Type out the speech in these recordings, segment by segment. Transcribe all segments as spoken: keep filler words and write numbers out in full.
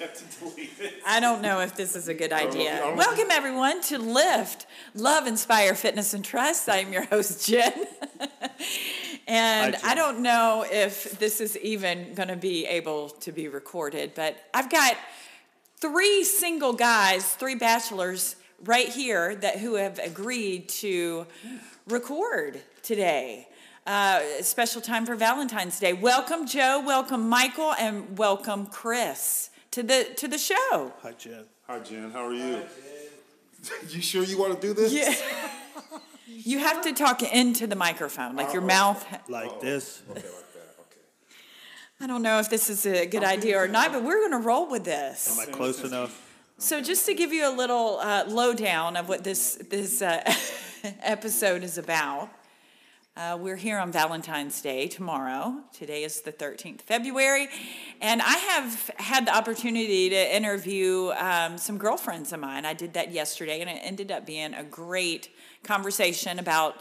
have to delete it. I don't know if this is a good idea. Um, Welcome, everyone, to Lift, Love, Inspire, Fitness, and Trust. I'm your host, Jen. And I don't know if this is even going to be able to be recorded, but I've got three single guys, three bachelors right here that who have agreed to record today. Uh, special time for Valentine's Day. Welcome, Joe. Welcome, Michael, and welcome, Chris, to the to the show. Hi, Jen. Hi, Jen. How are you? Hi, you sure you want to do this? Yeah. You have to talk into the microphone, like uh-oh. Your mouth. Like uh-oh. This. Okay, like that. Okay. I don't know if this is a good I'll idea or not, but we're going to roll with this. Am I close enough? So just to give you a little uh, lowdown of what this, this uh, episode is about, uh, we're here on Valentine's Day tomorrow. Today is the thirteenth of February, and I have had the opportunity to interview um, some girlfriends of mine. I did that yesterday, and it ended up being a great conversation about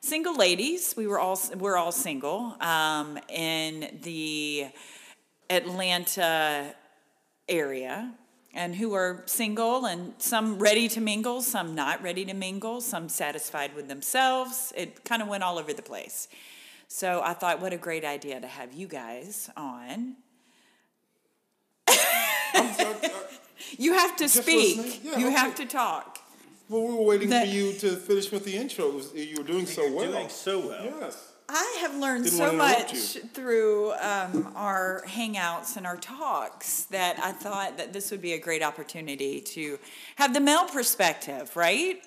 single ladies. We were all we're all single um, in the Atlanta area, and who are single, and some ready to mingle, some not ready to mingle, some satisfied with themselves. It kind of went all over the place. So I thought, what a great idea to have you guys on. I'm sorry, I, you have to speak. Yeah, you okay. have to talk. Well, we were waiting the, for you to finish with the intro. You were doing so well. Doing so well. Yes. I have learned Didn't so much through um, our hangouts and our talks that I thought that this would be a great opportunity to have the male perspective, right?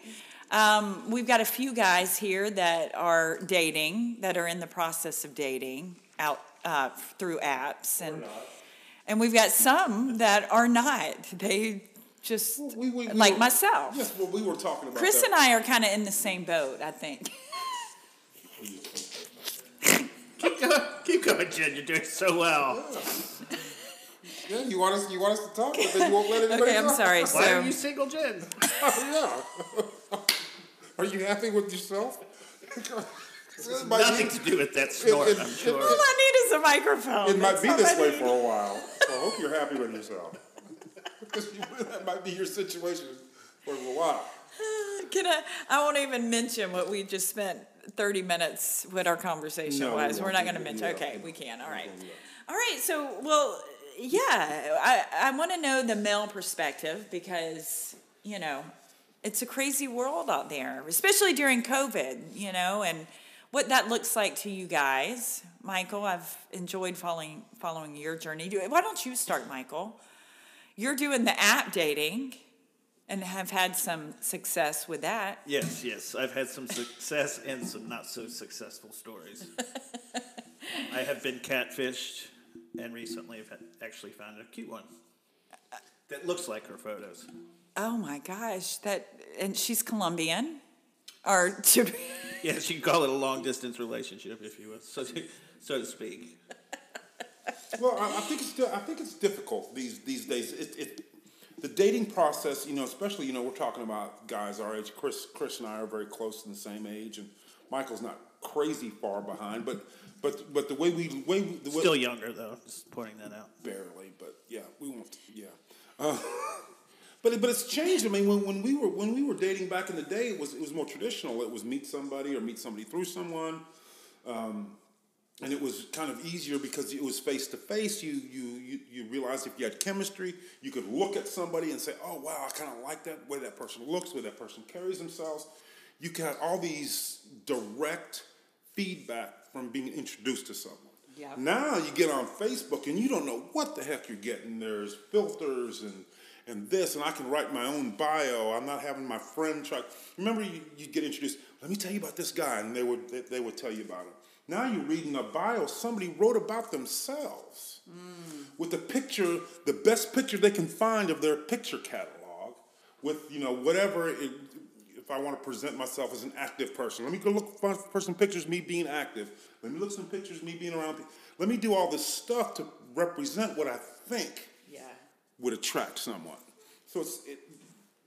Um, we've got a few guys here that are dating, that are in the process of dating out uh, through apps, and and we've got some that are not. They just well, we, we, like we were, myself. Yes, well, we were talking about. Chris that. and I are kind of in the same boat, I think. Keep going, keep going, Jen. You're doing so well. Yeah. Yeah, you want us, you want us to talk, but then you won't let anybody. Okay, I'm talk. sorry. So. Why are you single, Jen? Oh, yeah. Are you happy with yourself? It might nothing be, to do with that snort. It, it, I'm sure. All I need is a microphone. It might That's be this way for a while. So I hope you're happy with yourself. Because you, that might be your situation for a while. Can I? I won't even mention what we just spent. thirty minutes with our conversation no, was. We We're not going to mention. Yeah. Okay, we can. All right. All right. So, well, yeah, I, I want to know the male perspective because, you know, it's a crazy world out there, especially during COVID, you know, and what that looks like to you guys. Michael, I've enjoyed following, following your journey. Why don't you start, Michael? You're doing the app dating. And have had some success with that. Yes, yes. I've had some success and some not so successful stories. I have been catfished and recently have actually found a cute one that looks like her photos. Oh my gosh. That and she's Colombian? Or yeah, she can call it a long distance relationship if you will, so to, so to speak. Well, I, I think it's I think it's difficult these these days. It it The dating process, you know, especially, you know, we're talking about guys our age. Chris, Chris and I are very close to the same age, and Michael's not crazy far behind. But, but, but the way we, way we the way, still younger though. Just pointing that out. Barely, but yeah, we won't. Yeah, uh, but but it's changed. I mean, when, when we were when we were dating back in the day, it was it was more traditional. It was meet somebody or meet somebody through someone, um, and it was kind of easier because it was face to face. You you. you You realize if you had chemistry, you could look at somebody and say, oh, wow, I kind of like that way that person looks, the way that person carries themselves. You got all these direct feedback from being introduced to someone. Yep. Now you get on Facebook and you don't know what the heck you're getting. There's filters and, and this, and I can write my own bio. I'm not having my friend try. Remember, you, you get introduced, let me tell you about this guy, and they would, they, they would tell you about him. Now you're reading a bio somebody wrote about themselves mm. with a picture, the best picture they can find of their picture catalog with, you know, whatever, it, if I want to present myself as an active person. Let me go look for some pictures of me being active. Let me look some pictures of me being around people. Let me do all this stuff to represent what I think yeah. would attract someone. So it's it,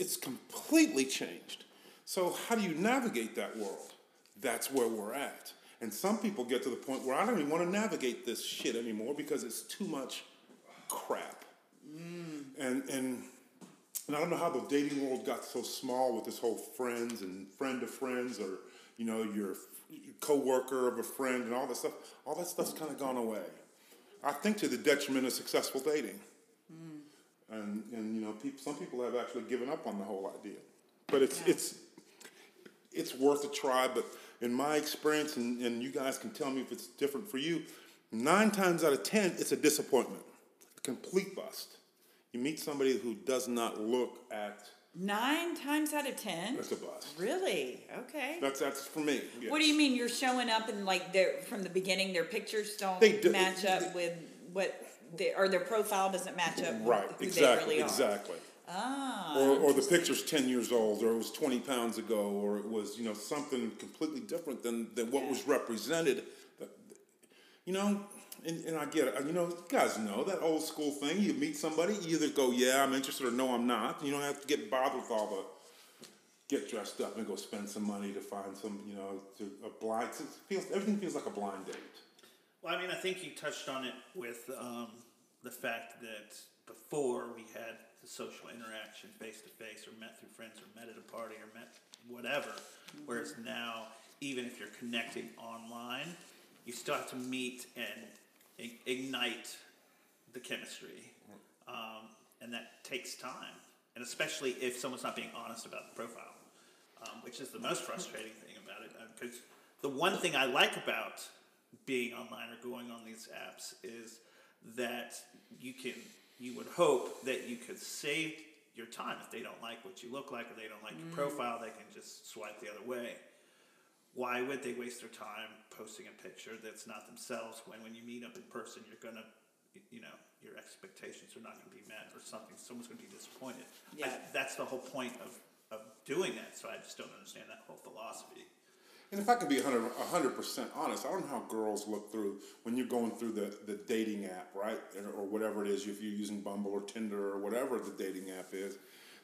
it's completely changed. So how do you navigate that world? That's where we're at. And some people get to the point where I don't even want to navigate this shit anymore because it's too much crap. Mm. And and and I don't know how the dating world got so small with this whole friends and friend of friends, or you know your coworker of a friend and all that stuff. All that stuff's kind of gone away. I think to the detriment of successful dating. Mm. And and you know people, some people have actually given up on the whole idea. But it's yeah. it's it's worth a try. But in my experience, and, and you guys can tell me if it's different for you, nine times out of ten, it's a disappointment, a complete bust. You meet somebody who does not look at... Nine times out of ten? That's a bust. Really? Okay. That's that's for me. Yes. What do you mean? You're showing up and like from the beginning, their pictures don't they do, match they, up they, with what... They, or their profile doesn't match up right, with who exactly, they really are. Exactly. Ah, or or the picture's ten years old, or it was twenty pounds ago, or it was you know something completely different than, than what yeah. was represented. You know, and, and I get it. You know, you guys know that old school thing. You meet somebody, you either go, yeah, I'm interested, or no, I'm not. You don't have to get bothered with all the get dressed up and go spend some money to find some, you know, to, a blind. It feels, everything feels like a blind date. Well, I mean, I think you touched on it with um, the fact that before we had the social interaction face-to-face or met through friends or met at a party or met whatever, mm-hmm. whereas now, even if you're connecting online, you still have to meet and ignite the chemistry, um, and that takes time, and especially if someone's not being honest about the profile, um, which is the most frustrating thing about it, because the one thing I like about being online or going on these apps is that you can, you would hope that you could save your time. If they don't like what you look like or they don't like your mm. profile, they can just swipe the other way. Why would they waste their time posting a picture that's not themselves when when you meet up in person, you're going to, you know, your expectations are not going to be met or something. Someone's going to be disappointed. Yeah. I, that's the whole point of, of doing that. So I just don't understand that whole philosophy. And if I can be one hundred percent honest, I don't know how girls look through when you're going through the, the dating app, right? Or, or whatever it is, if you're using Bumble or Tinder or whatever the dating app is,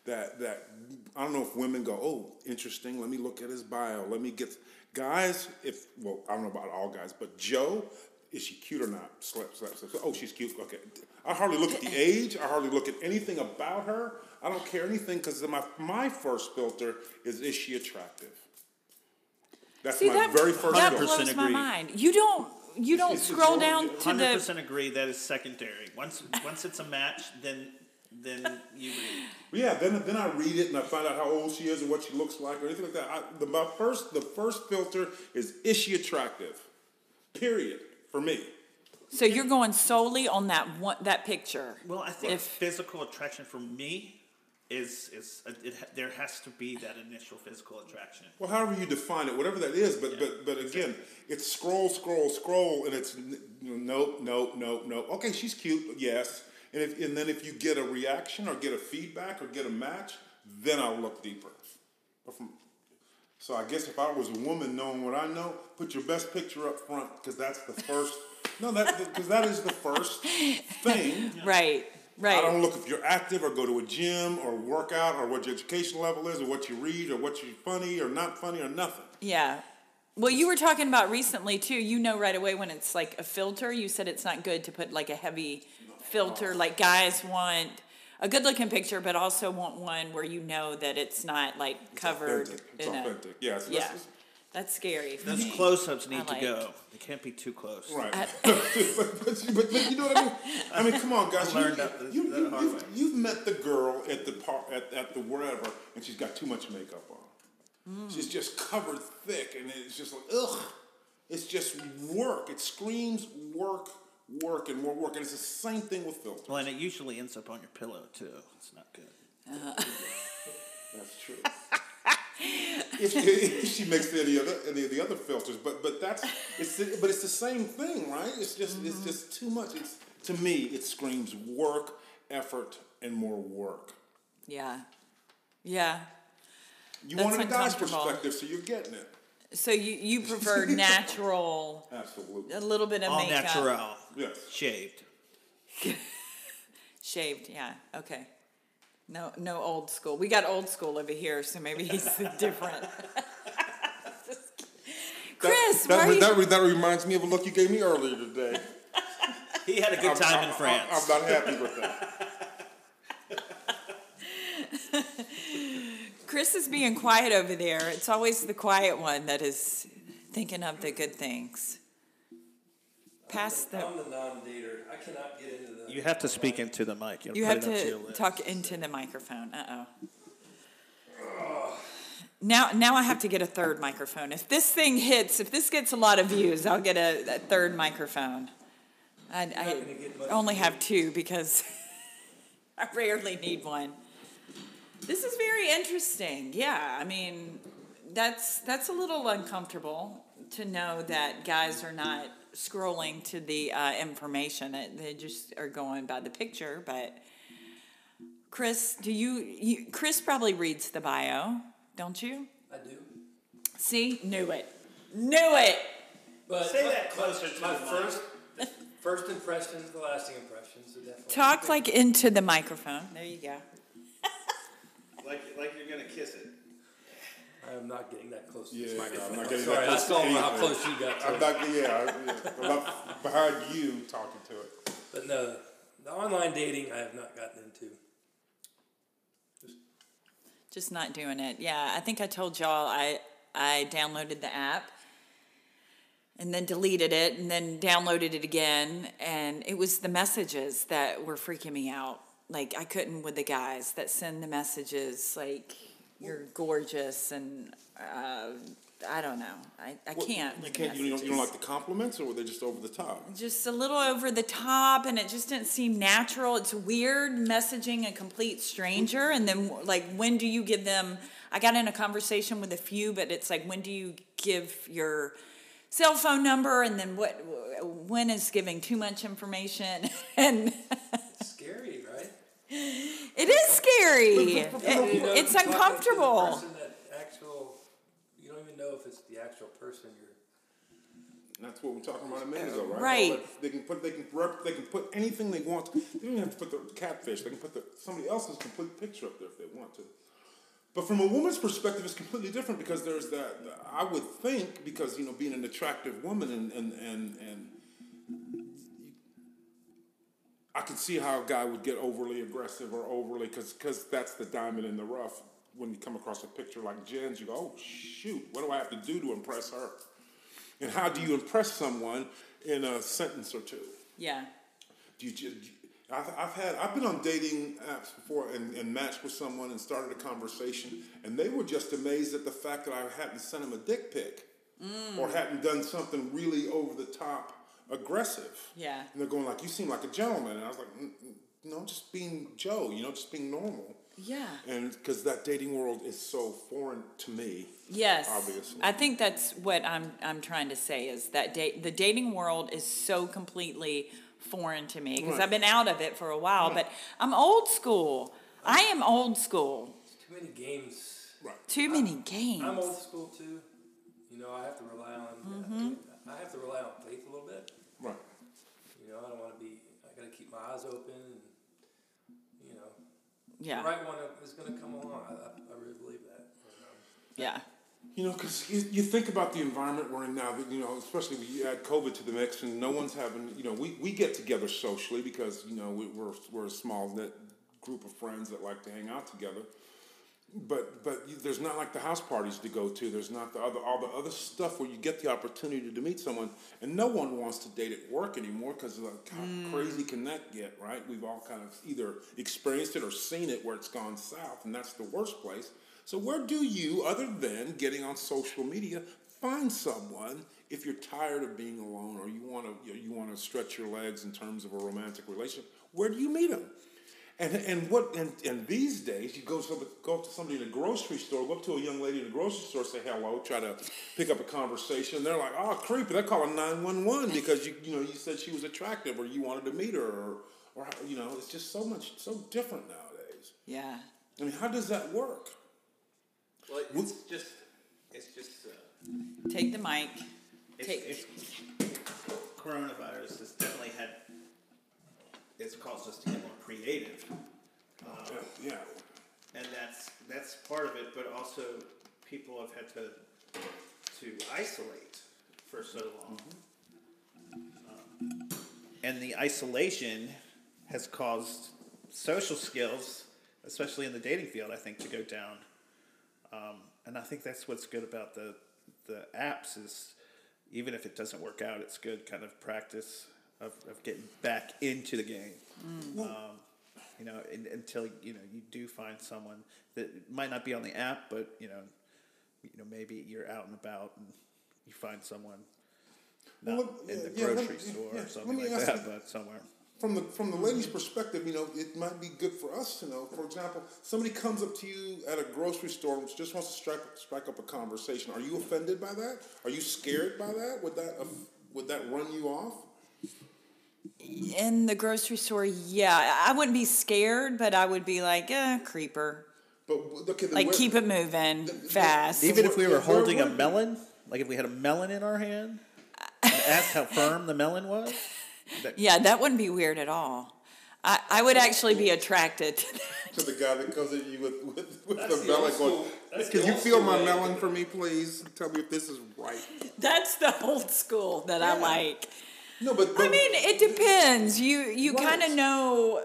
that, that I don't know if women go, oh, interesting, let me look at his bio, let me get... Guys, if, well, I don't know about all guys, but Joe, is she cute or not? Slap, slap, slap. Oh, she's cute, okay. I hardly look at the age, I hardly look at anything about her, I don't care anything, because my, my first filter is, is she attractive? That's See, my that, very first that blows agree. my mind. You don't you don't it's, it's, scroll it's, down to the one hundred percent agree. That is secondary. Once once it's a match, then then you read. Yeah, then then I read it and I find out how old she is or what she looks like or anything like that. I, the my first the first filter is is she attractive? Period for me. So you're going solely on that one that picture. Well, I think if, physical attraction for me. Is is it, there has to be that initial physical attraction. Well, however you define it, whatever that is, but yeah, but but again, exactly. It's scroll, scroll, scroll, and it's no, no, no, no. Okay, she's cute, yes, and if, and then if you get a reaction or get a feedback or get a match, then I'll look deeper. So I guess if I was a woman, knowing what I know, put your best picture up front because that's the first. no, that because that is the first thing, yeah. Right. Right. I don't look if you're active or go to a gym or work out or what your education level is or what you read or what you're funny or not funny or nothing. Yeah. Well, you were talking about recently, too. You know right away when it's like a filter. You said it's not good to put like a heavy filter. Like guys want a good-looking picture but also want one where you know that it's not like it's covered. Authentic. It's in authentic. A, yeah. So yeah. That's, that's scary. For Those me. close-ups need like. to go. They can't be too close. Right. I, but, but, but you know what I mean? I mean, come on, guys. You, the, you, the you, you've, you've met the girl at the par, at, at the wherever, and she's got too much makeup on. Mm. She's just covered thick, and it's just like, ugh. It's just work. It screams work, work, and more work. And it's the same thing with filters. Well, and it usually ends up on your pillow, too. It's not good. Uh. That's true. If, if she makes any of the any of the other filters, but but that's it's the, but it's the same thing, right? It's just mm-hmm. it's just too much. It's to me, it screams work, effort, and more work. Yeah, yeah. You that's want a guy's perspective, so you're getting it. So you, you prefer natural, absolutely. A little bit of all makeup, natural, yes, shaved, shaved. Yeah, okay. No, no old school. We got old school over here, so maybe he's different. Chris, that, that, re- that, re- that reminds me of a look you gave me earlier today. He had a good time I'm, I'm, in France. I'm, I'm not happy with that. Chris is being quiet over there. It's always the quiet one that is thinking of the good things. Pass the. I'm the non-dater. I cannot get into the. You have to speak into the mic. You, you have to talk into the microphone. Uh oh. Now, now I have to get a third microphone. If this thing hits, if this gets a lot of views, I'll get a, a third microphone. I, I only have two because I rarely need one. This is very interesting. Yeah, I mean, that's that's a little uncomfortable to know that guys are not scrolling to the uh, information. They just are going by the picture. But Chris, do you, you? Chris probably reads the bio, don't you? I do. See, knew it, knew it. But say that closer to my first. First impressions, the lasting impressions. Talk like into the microphone. There you go. like, like you're going to kiss it. I'm not getting that close to yeah, this microphone. I'm not getting sorry, that close I saw how close you got to I'm it. Not, yeah, I'm not behind you talking to it. But no, the online dating I have not gotten into. Just, Just not doing it. Yeah, I think I told y'all I I downloaded the app. And then deleted it, and then downloaded it again. And it was the messages that were freaking me out. Like, I couldn't with the guys that send the messages, like, you're gorgeous, and uh, I don't know. I, I well, can't. They can't you, don't, you don't like the compliments, or were they just over the top? Just a little over the top, and it just didn't seem natural. It's weird messaging a complete stranger. And then, like, when do you give them... I got in a conversation with a few, but it's like, when do you give your... cell phone number, and then what? When is giving too much information? And it's scary, right? It is scary. it, it's uncomfortable. Person that actual, you don't even know if it's the actual person you're. That's what we're talking about a minute ago, right? Right. Like they can put, they can rep, they can put anything they want. They don't even have to put the catfish. They can put the, somebody else's complete picture up there if they want to. But from a woman's perspective, it's completely different because there's that, I would think, because, you know, being an attractive woman and, and, and, and I could see how a guy would get overly aggressive or overly, because because that's the diamond in the rough. When you come across a picture like Jen's, you go, oh, shoot, what do I have to do to impress her? And how do you impress someone in a sentence or two? Yeah. Do you just... I've had I've been on dating apps before and, and matched with someone and started a conversation, and they were just amazed at the fact that I hadn't sent them a dick pic mm. or hadn't done something really over the top aggressive. Yeah, and they're going like, "You seem like a gentleman," and I was like, "No, just being Joe, you know, just being normal." Yeah, and because that dating world is so foreign to me. Yes, obviously. I think that's what I'm I'm trying to say is that date the dating world is so completely. Foreign to me because right. I've been out of it for a while, right. But I'm old school. I am old school. Too many games. Right. Too I'm, many games. I'm old school too. You know, I have to rely on. Mm-hmm. I have to rely on faith a little bit. Right. You know, I don't want to be. I got to keep my eyes open. And, you know. Yeah. The right one is going to come along. I, I really believe that. You know? Yeah. You know, because you, you think about the environment we're in now, you know, especially when you add COVID to the mix and no one's having, you know, we, we get together socially because, you know, we, we're we're a small knit group of friends that like to hang out together. But but you, there's not like the house parties to go to. There's not the other all the other stuff where you get the opportunity to meet someone. And no one wants to date at work anymore because like, how mm. crazy can that get, right? We've all kind of either experienced it or seen it where it's gone south, and that's the worst place. So where do you, other than getting on social media, find someone if you're tired of being alone or you want to you want to stretch your legs in terms of a romantic relationship? Where do you meet them? And and what and, and these days you go to go up to somebody in a grocery store, go up to a young lady in a grocery store, say hello, try to pick up a conversation. They're like, oh, creepy. They're calling nine one one because you you know you said she was attractive or you wanted to meet her or or you know it's just so much so different nowadays. Yeah. I mean, how does that work? Well, it's just, it's just. Uh, Take the mic. It's, Take. It's, coronavirus has definitely had. It's caused us to get more creative. Um, yeah. And that's that's part of it, but also people have had to to isolate for so long, mm-hmm. um, and the isolation has caused social skills, especially in the dating field, I think, to go down. Um, and I think that's what's good about the the apps is even if it doesn't work out, it's good kind of practice of, of getting back into the game. Mm. Um, you know, in, until, you know, you do find someone that might not be on the app, but, you know, you know maybe you're out and about and you find someone not well, let, in the yeah, grocery yeah, store yeah, or something like that, you, but somewhere. From the from the lady's perspective, you know, it might be good for us to know. For example, somebody comes up to you at a grocery store and just wants to strike strike up a conversation. Are you offended by that? Are you scared by that? Would that would that run you off? In the grocery store, yeah, I wouldn't be scared, but I would be like, eh, creeper. But okay, like where, keep it moving the, the, fast. Even if we were holding a melon, like if we had a melon in our hand, and asked how firm the melon was. That, yeah, that wouldn't be weird at all. I, I would actually be attracted to that. To the guy that comes at you with, with, with the melon going, can you feel my melon for me, please? Tell me if this is right. That's the old school that yeah. I like. No, but... but I mean, it depends. You you right. kind of know...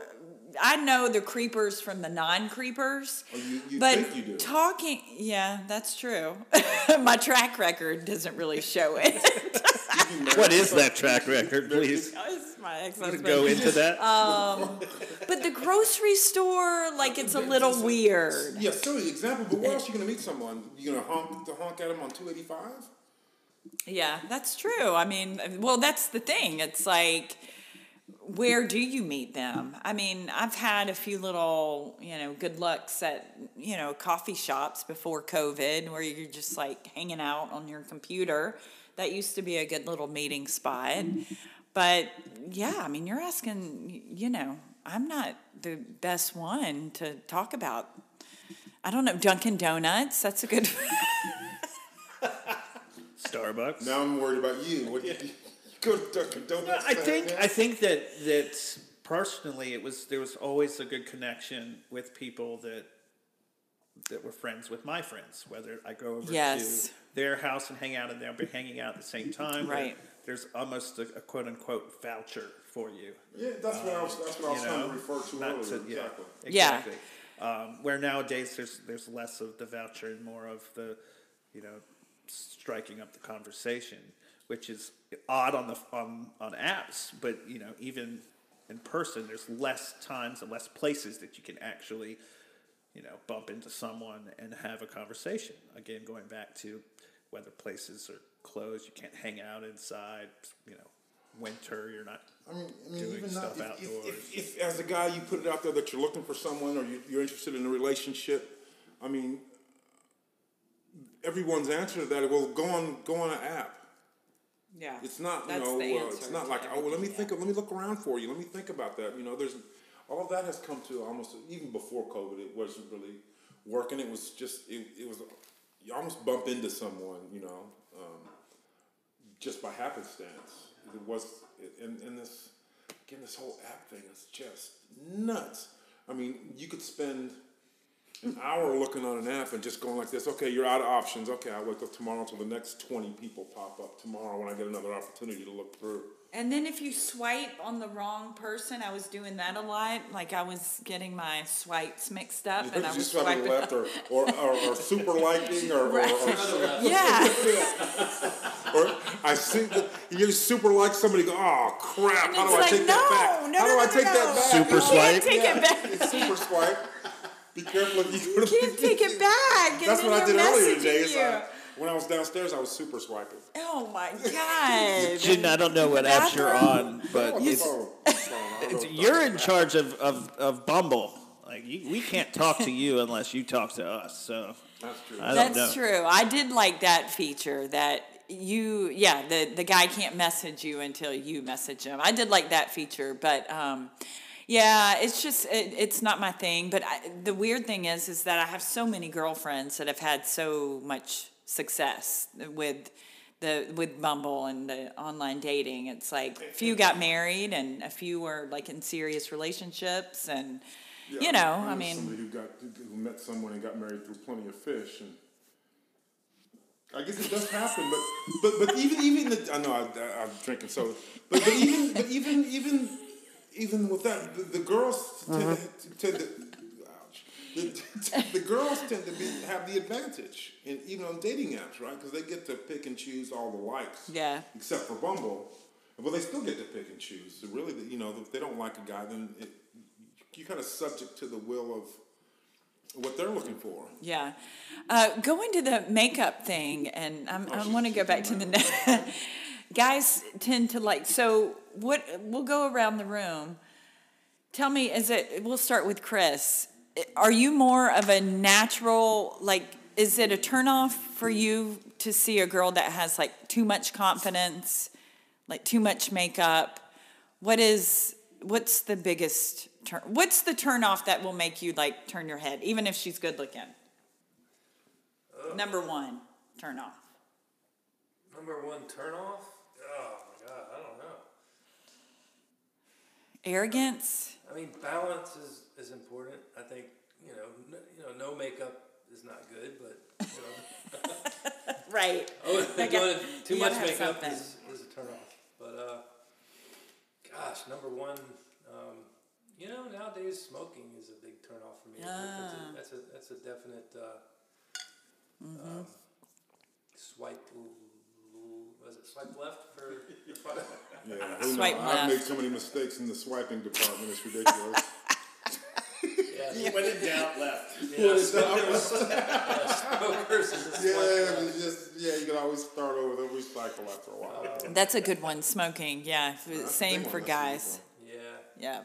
I know the creepers from the non-creepers. Oh, you, you but think you do. Talking... Yeah, that's true. My track record doesn't really show it. What is that track record, please? It's my ex-husband. Go into that. Um, but the grocery store, like, it's a little weird. Yeah, so the example, but where else are you going to meet someone? You going to honk the honk at them on two eighty-five? Yeah, that's true. I mean, well, that's the thing. It's like, where do you meet them? I mean, I've had a few little, you know, good lucks at, you know, coffee shops before COVID where you're just, like, hanging out on your computer. That used to be a good little meeting spot. But, yeah, I mean, you're asking, you know, I'm not the best one to talk about. I don't know, Dunkin' Donuts, that's a good one. Starbucks. Now I'm worried about you. What do you do? Go to Dunkin' Donuts. I think, I think that, that personally it was there was always a good connection with people that, that were friends with my friends, whether I go over yes. to their house and hang out and they'll be hanging out at the same time. Right. There's almost a, a quote unquote voucher for you. Yeah, that's um, what I was that's what I was know, trying to refer to earlier. To, yeah, exactly. Exactly. Yeah. Um, where nowadays there's there's less of the voucher and more of the, you know, striking up the conversation, which is odd on the on, on apps, but you know, even in person there's less times and less places that you can actually you know, bump into someone and have a conversation. Again, going back to whether places are closed, you can't hang out inside, you know, winter, you're not I mean, I mean, doing even stuff not, outdoors. If, if, if, as a guy, you put it out there that you're looking for someone or you, you're interested in a relationship, I mean, everyone's answer to that is, well, go on, go on an app. Yeah. It's not, you know, uh, it's not like, oh, well, let me yeah. think of, let me look around for you. Let me think about that. You know, there's... All of that has come to almost, even before COVID, it wasn't really working. It was just, it, it was, you almost bump into someone, you know, um, just by happenstance. It was, and, and this, again, this whole app thing is just nuts. I mean, you could spend an hour looking on an app and just going like this, okay, you're out of options. Okay, I'll wait till tomorrow till the next twenty people pop up tomorrow when I get another opportunity to look through. And then if you swipe on the wrong person, I was doing that a lot. Like I was getting my swipes mixed up, and I was swiping left or, or, or, or super liking or, right. or, or yeah. or I see that you super like somebody. Go, oh crap! How do like, I take no, that back? No, How do no, I no, take no. that back? Super you swipe. Can't take yeah. it back. It's super swipe. Be careful if you. You can't take it back. That's what I did earlier today. It's like, when I was downstairs, I was super swiping. Oh my God! Jen, I don't know what apps you're on, but you it's, it's, it's, you're in charge of, of, of Bumble. Like you, we can't talk to you unless you talk to us. So that's true. I don't that's know. true. I did like that feature that you, yeah, the the guy can't message you until you message him. I did like that feature, but um, yeah, it's just it, it's not my thing. But I, the weird thing is, is that I have so many girlfriends that have had so much success with the with Bumble and the online dating. It's like a few got married and a few were like in serious relationships, and yeah, you know, I, I mean, somebody who got who met someone and got married through Plenty of Fish, and I guess it does happen. But but but even even the, I know I, I, I'm drinking soda, but, but even but even even even with that, the, the girls tend, mm-hmm. tend to. The, the girls tend to be, have the advantage, in, even on dating apps, right? Because they get to pick and choose all the likes. Yeah. Except for Bumble. Well, they still get to pick and choose. So really, you know, if they don't like a guy, then it, you're kind of subject to the will of what they're looking for. Yeah. Uh, going to the makeup thing, and I'm, oh, I want to go back to the... Ne- guys tend to like... So what? We'll go around the room. Tell me, is it... We'll start with Chris. Are you more of a natural, like, is it a turnoff for you to see a girl that has, like, too much confidence, like, too much makeup? What is, what's the biggest turn, what's the turnoff that will make you, like, turn your head, even if she's good looking? Uh, number one turnoff. Number one turnoff? Oh, my God, I don't know. Arrogance? I mean, balance is... is important. I think, you know, no, you know, no makeup is not good, but, you know. Right. Oh, going to too much makeup is, is a turnoff. But, uh, gosh, number one, um, you know, nowadays smoking is a big turnoff for me. Ah. That's, a, that's, a, that's a definite uh, mm-hmm. um, swipe. Was it swipe left for... yeah, who swipe left. I've made so many mistakes in the swiping department. It's ridiculous. Yeah. When in doubt, left. Yeah, smokers. Smokers is a yeah, just, yeah, you can always start over. Then we cycle after a while. Um, That's a good one. Smoking, yeah. Uh, Same for guys. Yeah. Yeah.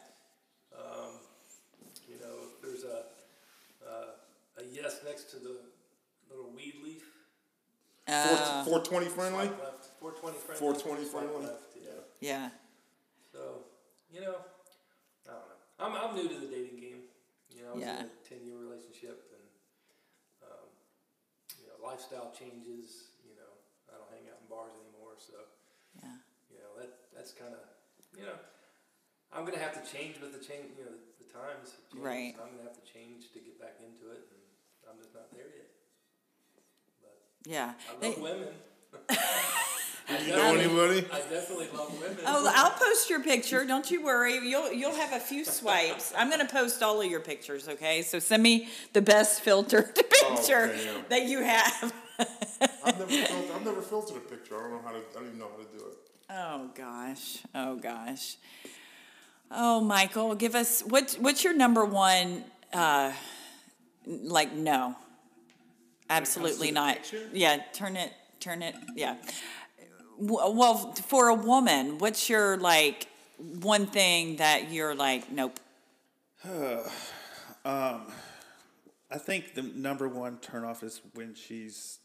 Um, you know, if there's a uh, a yes next to the little weed leaf. Uh, Four twenty friendly. Four twenty friendly. Four twenty friendly. Left, yeah. Yeah. So, you know, I don't know. I'm I'm new to the dating game. You know, I was yeah. in a ten-year relationship, and um, you know, lifestyle changes. You know, I don't hang out in bars anymore, so yeah. you know that that's kind of you know I'm gonna have to change with the change. You know, the, the times have changed, right? So I'm gonna have to change to get back into it, and I'm just not there yet. But yeah, I love they, women. Do you know anybody? I definitely love women. Oh, I'll post your picture. Don't you worry. You'll you'll have a few swipes. I'm going to post all of your pictures, okay? So send me the best filtered picture oh, that you have. I've, never filtered, I've never filtered a picture. I don't know how to. I don't even know how to do it. Oh gosh. Oh gosh. Oh, Michael, give us what what's your number one? Uh, like no, absolutely not. Yeah, turn it, turn it. Yeah. Well, for a woman, what's your, like, one thing that you're like, nope? um, I think the number one turnoff is when she's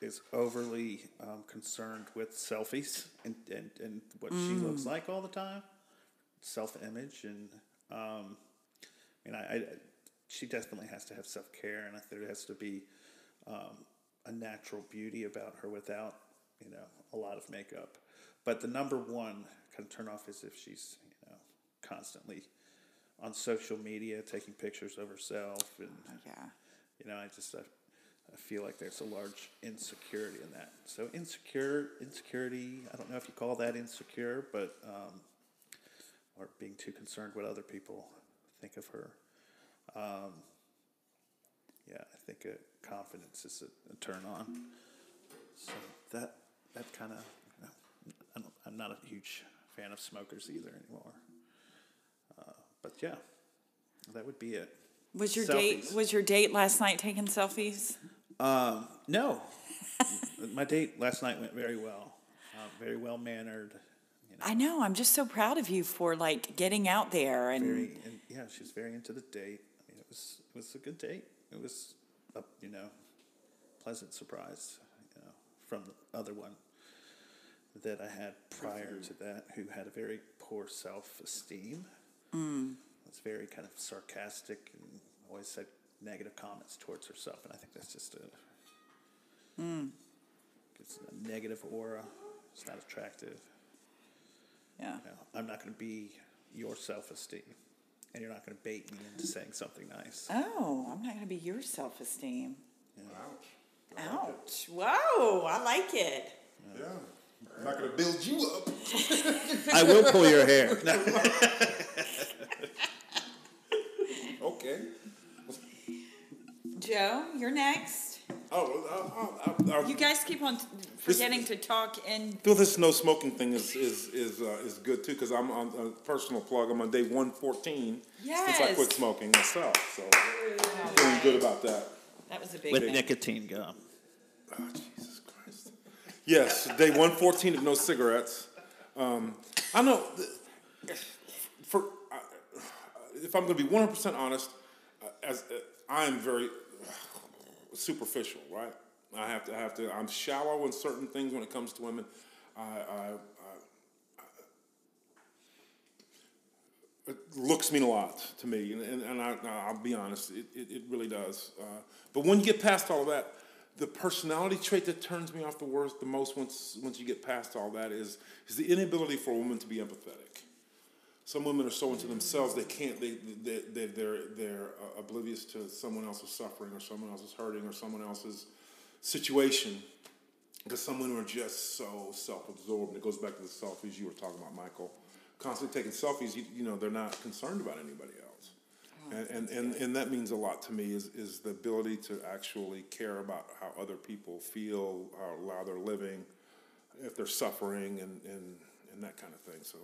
is overly um, concerned with selfies and, and, and what mm. she looks like all the time, self-image. And, um, I mean, I, I, she definitely has to have self-care, and I think there has to be um, a natural beauty about her without, you know, a lot of makeup. But the number one kind of turn off is if she's, you know, constantly on social media taking pictures of herself, and oh, yeah, you know, I just I, I feel like there's a large insecurity in that. So insecure, insecurity. I don't know if you call that insecure, but um, or being too concerned what other people think of her. Um, yeah, I think uh, confidence is a, a turn on. So that. That kind of, you know, I'm not a huge fan of smokers either anymore. Uh, but yeah, that would be it. Was your selfies. date? Was your date last night taking selfies? Um, no, my date last night went very well, uh, very well mannered. You know. I know. I'm just so proud of you for like getting out there and, very, and yeah, she was very into the date. I mean, it was it was a good date. It was a you know pleasant surprise, you know, from the other one that I had prior to that, who had a very poor self-esteem. Mm. Was very kind of sarcastic and always said negative comments towards herself, and I think that's just a, mm. it's a negative aura. It's not attractive. Yeah, you know, I'm not going to be your self-esteem, and you're not going to bait me into saying something nice. Oh, I'm not going to be your self-esteem. Yeah. Ouch! Ouch! Whoa! I like it. Yeah. yeah. I'm not going to build you up. I will pull your hair. No. Okay. Joe, you're next. Oh, uh, uh, uh, you guys keep on forgetting this, to talk and. Well, this no smoking thing is is is uh, is good too because I'm on a personal plug. I'm on day one fourteen yes. since I quit smoking myself, so I'm feeling right. good about that. That was a big with thing. Nicotine gum. Oh, Jesus Christ! Yes, day one fourteen of no cigarettes. Um, I know. For uh, if I'm going to be one hundred percent honest, uh, as uh, I am very. Uh, superficial, right? I have to I have to I'm shallow in certain things when it comes to women. I, I, I, I it looks mean a lot to me, and and, and I, I'll be honest, it, it, it really does. Uh, but when you get past all of that, the personality trait that turns me off the worst, the most once once you get past all that is is the inability for a woman to be empathetic. Some women are so into themselves they can't they they, they they're they're uh, oblivious to someone else's suffering or someone else's hurting or someone else's situation because some women are just so self-absorbed. And it goes back to the selfies you were talking about, Michael. Constantly taking selfies, you, you know, they're not concerned about anybody else, oh, and and, and and that means a lot to me. Is is the ability to actually care about how other people feel, how how they're living, if they're suffering, and and, and that kind of thing. So.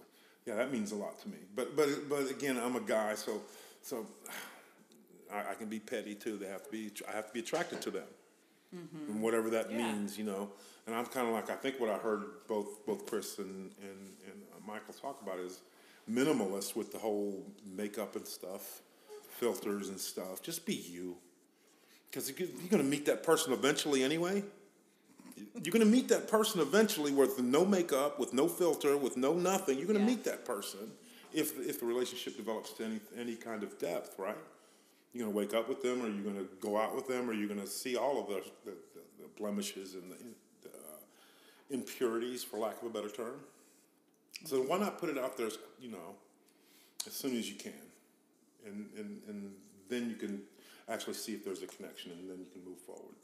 Yeah, that means a lot to me. But but but again, I'm a guy, so so I, I can be petty too. They have to be. I have to be attracted to them, mm-hmm. and whatever that yeah. means, you know. And I'm kind of like I think what I heard both both Chris and and, and Michael talk about is minimalist with the whole makeup and stuff, filters and stuff. Just be you, because you're going to meet that person eventually anyway. You're going to meet that person eventually with no makeup, with no filter, with no nothing. You're going to yeah. meet that person if if the relationship develops to any any kind of depth, right? You're going to wake up with them, or you're going to go out with them, or you're going to see all of the, the, the blemishes and the, the uh, impurities, for lack of a better term. So why not put it out there, as, you know, as soon as you can? And, and, and then you can actually see if there's a connection, and then you can move forward.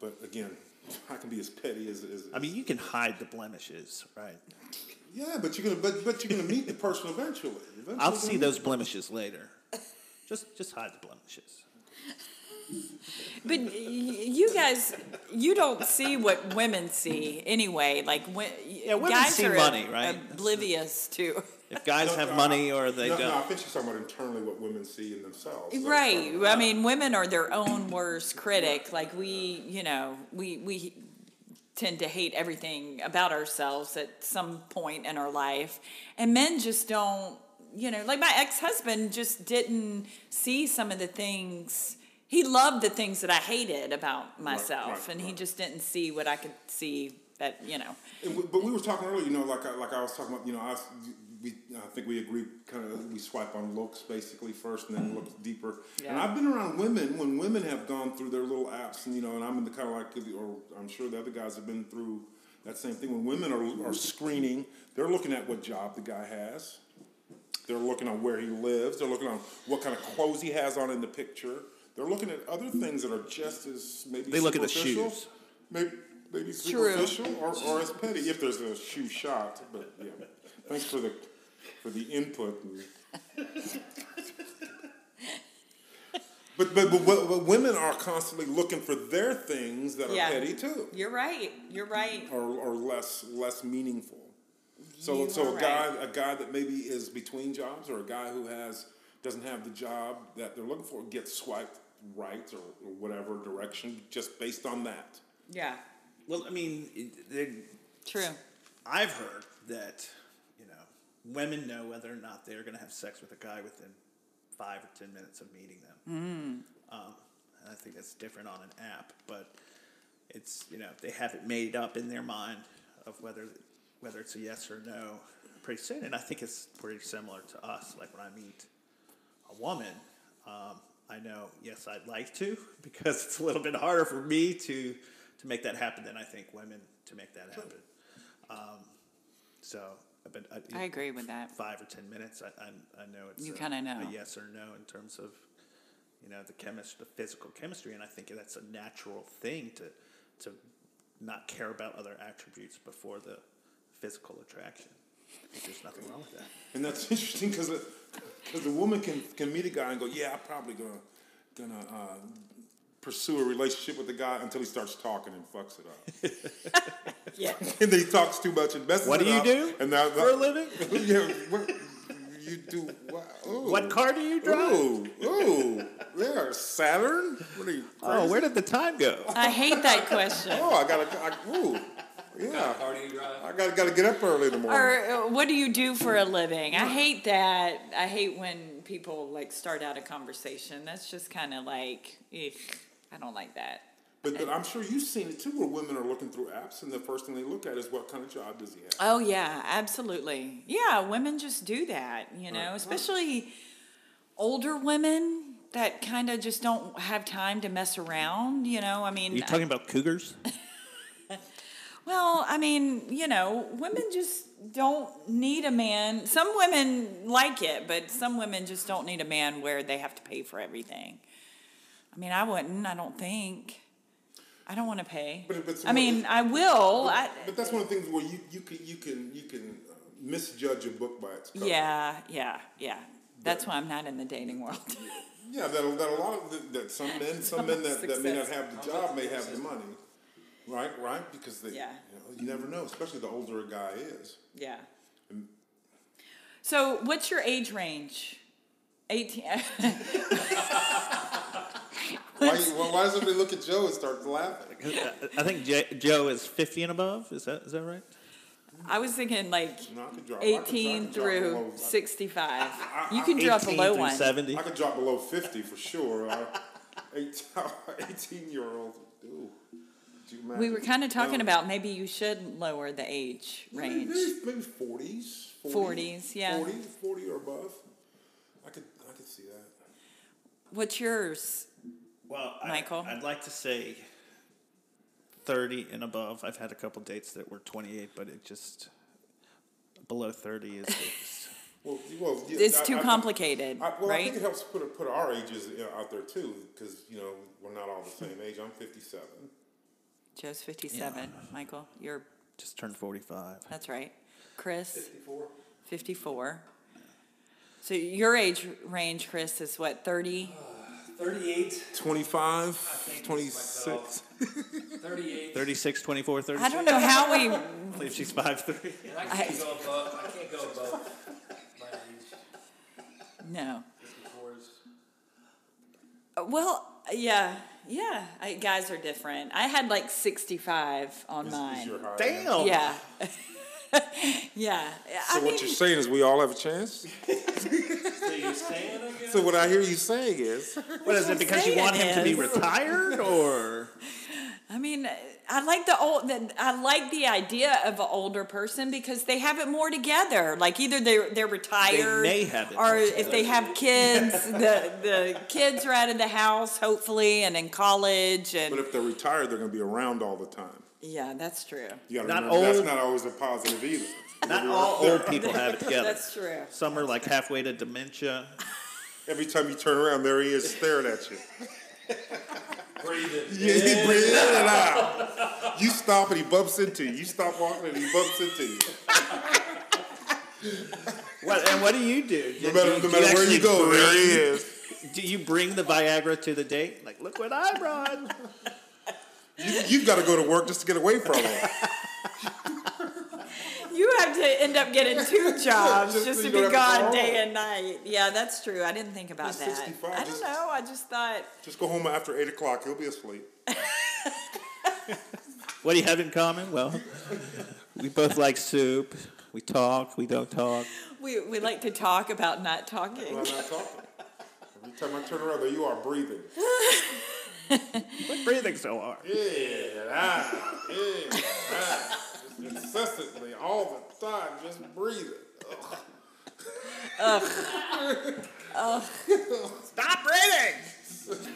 But again, I can be as petty as, as I mean, you can hide the blemishes, right? Yeah, but you're gonna but, but you're gonna meet the person eventually. eventually I'll see those them. blemishes later. Just just hide the blemishes. But you guys, you don't see what women see anyway. Like when yeah, women guys see are money, ob- right? Oblivious to. If guys no, have no, money or they no, don't. No, I think she's talking about internally what women see in themselves. Right. I mean, women are their own worst critic. Like we, you know, we we tend to hate everything about ourselves at some point in our life. And men just don't, you know, like my ex-husband just didn't see some of the things. He loved the things that I hated about myself. Right, right, and right. he just didn't see what I could see that, you know. But we were talking earlier, you know, like I, like I was talking about, you know, I was... We, I think we agree, kind of, we swipe on looks basically first and then look deeper. Yeah. And I've been around women when women have gone through their little apps and, you know, and I'm in the kind of like, or I'm sure the other guys have been through that same thing. When women are, are screening, they're looking at what job the guy has. They're looking on where he lives. They're looking on what kind of clothes he has on in the picture. They're looking at other things that are just as maybe they look at the shoes. Maybe, maybe superficial or, or as petty if there's a shoe shot. But yeah, thanks for the... For the input, but, but but but women are constantly looking for their things that are yeah. petty too. You're right. You're right. Or or less less meaningful. So you so a guy right. a guy that maybe is between jobs or a guy who has doesn't have the job that they're looking for gets swiped right or, or whatever direction just based on that. Yeah. Well, I mean, true. I've heard that. Women know whether or not they're going to have sex with a guy within five or ten minutes of meeting them. Mm. Um, and I think that's different on an app, but it's, you know, they have it made up in their mind of whether whether it's a yes or no pretty soon. And I think it's pretty similar to us. Like when I meet a woman, um, I know, yes, I'd like to, because it's a little bit harder for me to, to make that happen than I think women to make that happen. Um, so... But I, I agree with that. Five or ten minutes, I I, I know it's you kind of know a yes or no in terms of, you know, the chemist, the physical chemistry, and I think that's a natural thing to to not care about other attributes before the physical attraction. I think there's nothing wrong with that. And that's interesting because because a, a woman can, can meet a guy and go, yeah, I'm probably gonna gonna uh, pursue a relationship with the guy until he starts talking and fucks it up. Yeah. And then he talks too much and messes it up. What do you do and now, for a living? Yeah, what, you do what? Ooh. What car do you drive? Ooh, ooh. There, Saturn? What are you, oh, where did the time go? I hate that question. Oh, I gotta, I, ooh. Yeah, I gotta gotta get up early in the morning. Or uh, what do you do for a living? I hate that. I hate when people like start out a conversation. That's just kind of like, ugh, I don't like that. But, but I'm sure you've seen it too, where women are looking through apps, and the first thing they look at is what kind of job does he have. Oh yeah, absolutely. Yeah, women just do that, you know, right. Especially older women that kind of just don't have time to mess around. You know, I mean, are you talking I, about cougars? Well, I mean, you know, women just don't need a man. Some women like it, but some women just don't need a man where they have to pay for everything. I mean, I wouldn't, I don't think. I don't want to pay. But, but I mean, I will. But, I, but that's one of the things where you, you can you can, you can misjudge a book by its cover. Yeah, yeah, yeah. That's why I'm not in the dating world. Yeah, that, that a lot of, the, that some men, some men that, that may not have the job may have the money. Right, right, because they, yeah. you know, you never know, especially the older a guy is. Yeah. And so, what's your age range? eighteen Why, why does everybody look at Joe and start laughing? I think J- Joe is fifty and above. Is that is that right? I was thinking like no, drop, eighteen drop, through below, sixty-five. I, I, you can drop below one. seventy. I could drop below fifty for sure. uh, eighteen-year-old. Ooh. We were kind of talking um, about maybe you should lower the age range. Maybe, maybe forties. forties, yeah. forty, forty or above. I could, I could see that. What's yours, well, Michael? I, I'd like to say thirty and above. I've had a couple dates that were twenty-eight, but it just below thirty is just. Well, well, yeah, it's I, too I, complicated, I, well, right? I think it helps put put our ages out there too, because you know we're not all the same age. I'm fifty-seven. Joe's fifty-seven. Yeah. Michael, you're... just turned forty-five. That's right. Chris? fifty-four. fifty-four. So your age range, Chris, is what, thirty? Uh, thirty-eight. twenty-five. twenty-six. thirty-eight. thirty-six, twenty-four, thirty-six. I don't know how we... I believe she's five three. And I can't go above. I can't go above my age. No. fifty-four is... Well, yeah... Yeah, I, guys are different. I had like sixty-five on is, mine. Is your high damn. Yeah. Yeah. So I what mean, you're saying is we all have a chance? So you're saying again? So what I hear you saying is, what is it because you want him is. to be retired or? I mean, I like the old. I like the idea of an older person because they have it more together. Like either they're they're retired, they may have it or if they have kids, the the kids are out of the house hopefully and in college. And but if they're retired, they're going to be around all the time. Yeah, that's true. You not old. That's not always a positive either. Not all old people have it together. That's true. Some are like halfway to dementia. Every time you turn around, there he is staring at you. Breathe it. Yeah, he breathes in and out. You stop and he bumps into you. You stop walking and he bumps into you. What? And what do you do? No matter, do, no matter do where you go, bring, there he is. Do you bring the Viagra to the date? Like, look what I brought. You, you've got to go to work just to get away from him. You have to end up getting two jobs just, just so to be gone day and night. Yeah, that's true. I didn't think about it's that. sixty-five. I just, don't know. I just thought. Just go home after eight o'clock. He'll be asleep. What do you have in common? Well, we both like soup. We talk. We don't talk. We we like to talk about not talking. Well, not talking. Every time I turn around, there you are breathing. Quit breathing so hard. Yeah, ah, yeah, ah. Incessantly, all the time, just breathing. Ugh. Ugh. Ugh. Stop breathing.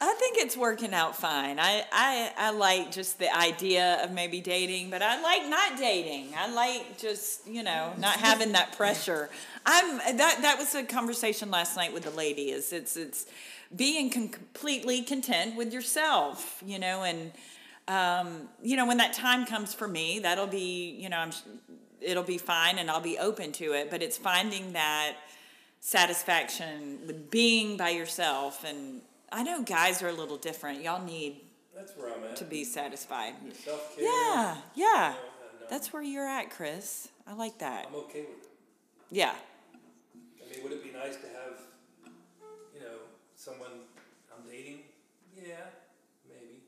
I think it's working out fine. I, I I like just the idea of maybe dating, but I like not dating. I like just, you know, not having that pressure. I'm that that was a conversation last night with the lady. Is it's it's being con- completely content with yourself, you know, and. Um, you know, when that time comes for me, that'll be, you know, I'm, it'll be fine and I'll be open to it, but it's finding that satisfaction with being by yourself and I know guys are a little different. Y'all need that's where I'm at. To be satisfied. Your self-care. Yeah, yeah. That's where you're at, Chris. I like that. I'm okay with it. Yeah. I mean, would it be nice to have, you know, someone I'm dating? Yeah, maybe.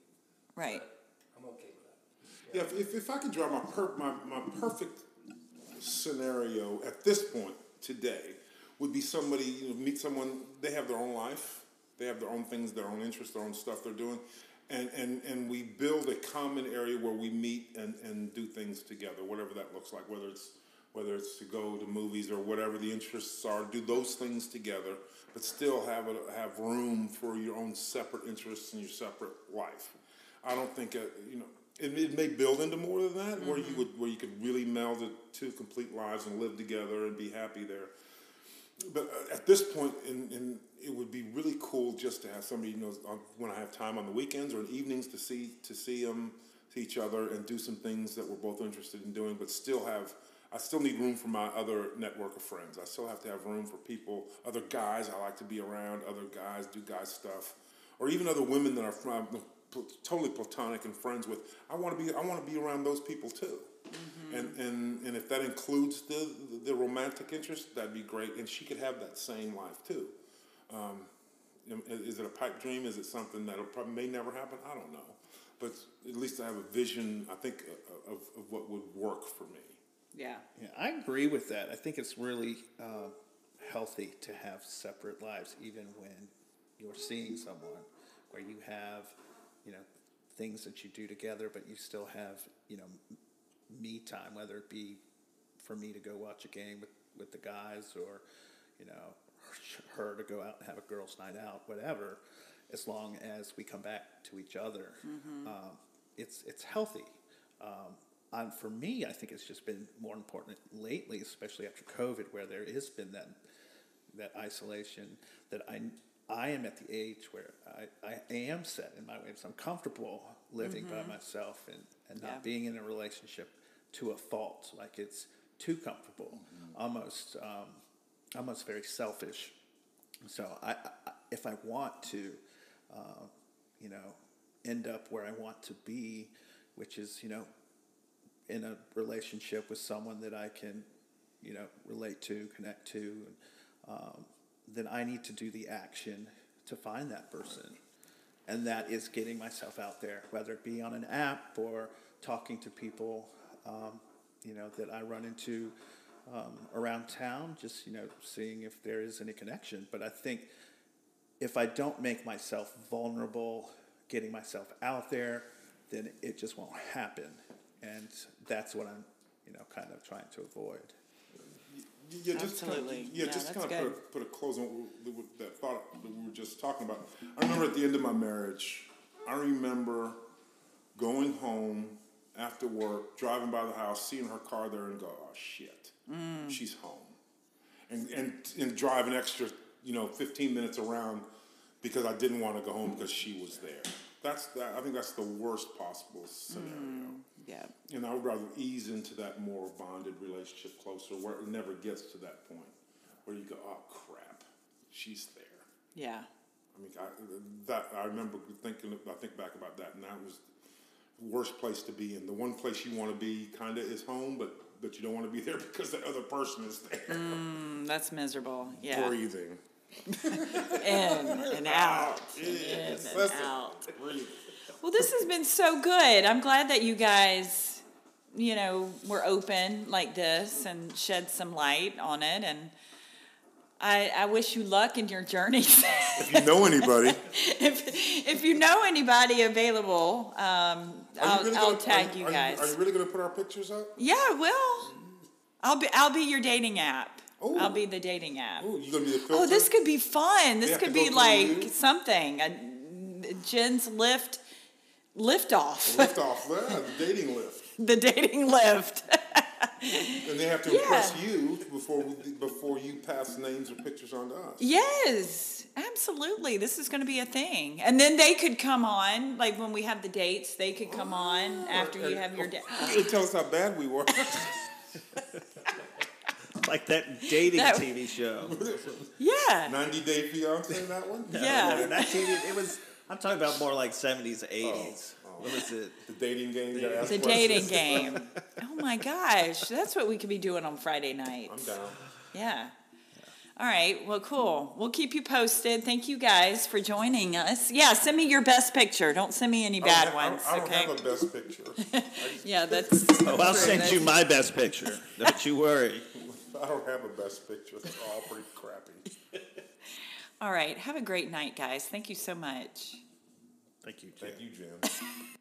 Right. But I'm okay with that. Yeah, yeah if, if if I could draw my per, my my perfect scenario at this point today would be somebody, you know, meet someone, they have their own life, they have their own things, their own interests, their own stuff they're doing, and, and, and we build a common area where we meet and, and do things together, whatever that looks like, whether it's whether it's to go to movies or whatever the interests are, do those things together, but still have a, have room for your own separate interests and your separate life. I don't think, a, you know, it, it may build into more than that, mm-hmm. where you would where you could really meld the two complete lives and live together and be happy there. But at this point, in, in, it would be really cool just to have somebody, you know, when I have time on the weekends or in evenings to see to see them, see each other, and do some things that we're both interested in doing, but still have, I still need room for my other network of friends. I still have to have room for people, other guys I like to be around, other guys, do guy stuff, or even other women that are totally platonic and friends with. I want to be, I want to be around those people too. Mm-hmm. And, and and if that includes the the romantic interest, that'd be great. And she could have that same life too. Um, is it a pipe dream? Is it something that'll probably may never happen? I don't know. But at least I have a vision, I think, of, of what would work for me. Yeah. Yeah, I agree with that. I think it's really uh, healthy to have separate lives, even when you're seeing someone, where you have, you know, things that you do together, but you still have, you know, me time, whether it be for me to go watch a game with, with the guys or, you know, her to go out and have a girls' night out, whatever, as long as we come back to each other. Mm-hmm. Um, it's it's healthy. Um, and for me, I think it's just been more important lately, especially after COVID, where there has been that that isolation, that I, I am at the age where I, I am set in my ways. I'm comfortable living mm-hmm. by myself and, and yeah. not being in a relationship to a fault. Like it's too comfortable, mm-hmm. almost um, almost very selfish. So I, I, if I want to, uh, you know, end up where I want to be, which is, you know, in a relationship with someone that I can, you know, relate to, connect to, and, um, then I need to do the action to find that person. And that is getting myself out there, whether it be on an app or talking to people, um, you know, that I run into um, around town, just, you know, seeing if there is any connection. But I think if I don't make myself vulnerable, getting myself out there, then it just won't happen. And that's what I'm, you know, kind of trying to avoid. Yeah, just Absolutely. Kind of, yeah, no, just kind of put a, put a close on that thought that we were just talking about. I remember at the end of my marriage, I remember going home after work, driving by the house, seeing her car there, and go, "Oh shit, mm. she's home," and and and drive an extra, you know, fifteen minutes around because I didn't want to go home because she was there. That's that, I think that's the worst possible scenario. Mm. Yeah, and I would rather ease into that more bonded relationship closer, where it never gets to that point where you go, "Oh crap, she's there." Yeah, I mean, I, that I remember thinking. I think back about that, and that was the worst place to be in. The one place you want to be kind of is home, but but you don't want to be there because the other person is there. Mm, that's miserable. Yeah, breathing in and out, yes. in and out. Breathing. Well, this has been so good. I'm glad that you guys, you know, were open like this and shed some light on it. And I, I wish you luck in your journeys. If you know anybody. if if you know anybody available, um, I'll, really I'll gonna, tag are, you guys. Are you, are you really going to put our pictures up? Yeah, I will. I'll be I'll be your dating app. Ooh. I'll be the dating app. Ooh, you're gonna be the filter? Oh, this could be fun. This could be like something. A, Jen's Lift. Lift off. Lift off. Yeah, the dating lift. The dating lift. And they have to yeah. impress you before we, before you pass names or pictures on to us. Yes, absolutely. This is going to be a thing. And then they could come on, like when we have the dates, they could come on after you have your date. They tell us how bad we were. like that dating that, T V show. Yeah. ninety Day Fiancé, that one? No, yeah. No, not T V. It was, I'm talking about more like seventies, eighties. Oh, oh. What was it? The dating game. The questions. Dating game. Oh, my gosh. That's what we could be doing on Friday nights. I'm down. Yeah. All right. Well, cool. We'll keep you posted. Thank you guys for joining us. Yeah, send me your best picture. Don't send me any bad I ones. I don't, I don't okay? have a best picture. Yeah, that's... that's oh, I'll send you my best picture. Don't you worry. I don't have a best picture. It's all pretty crappy. All right. Have a great night, guys. Thank you so much. Thank you, Jim. Thank you, Jim.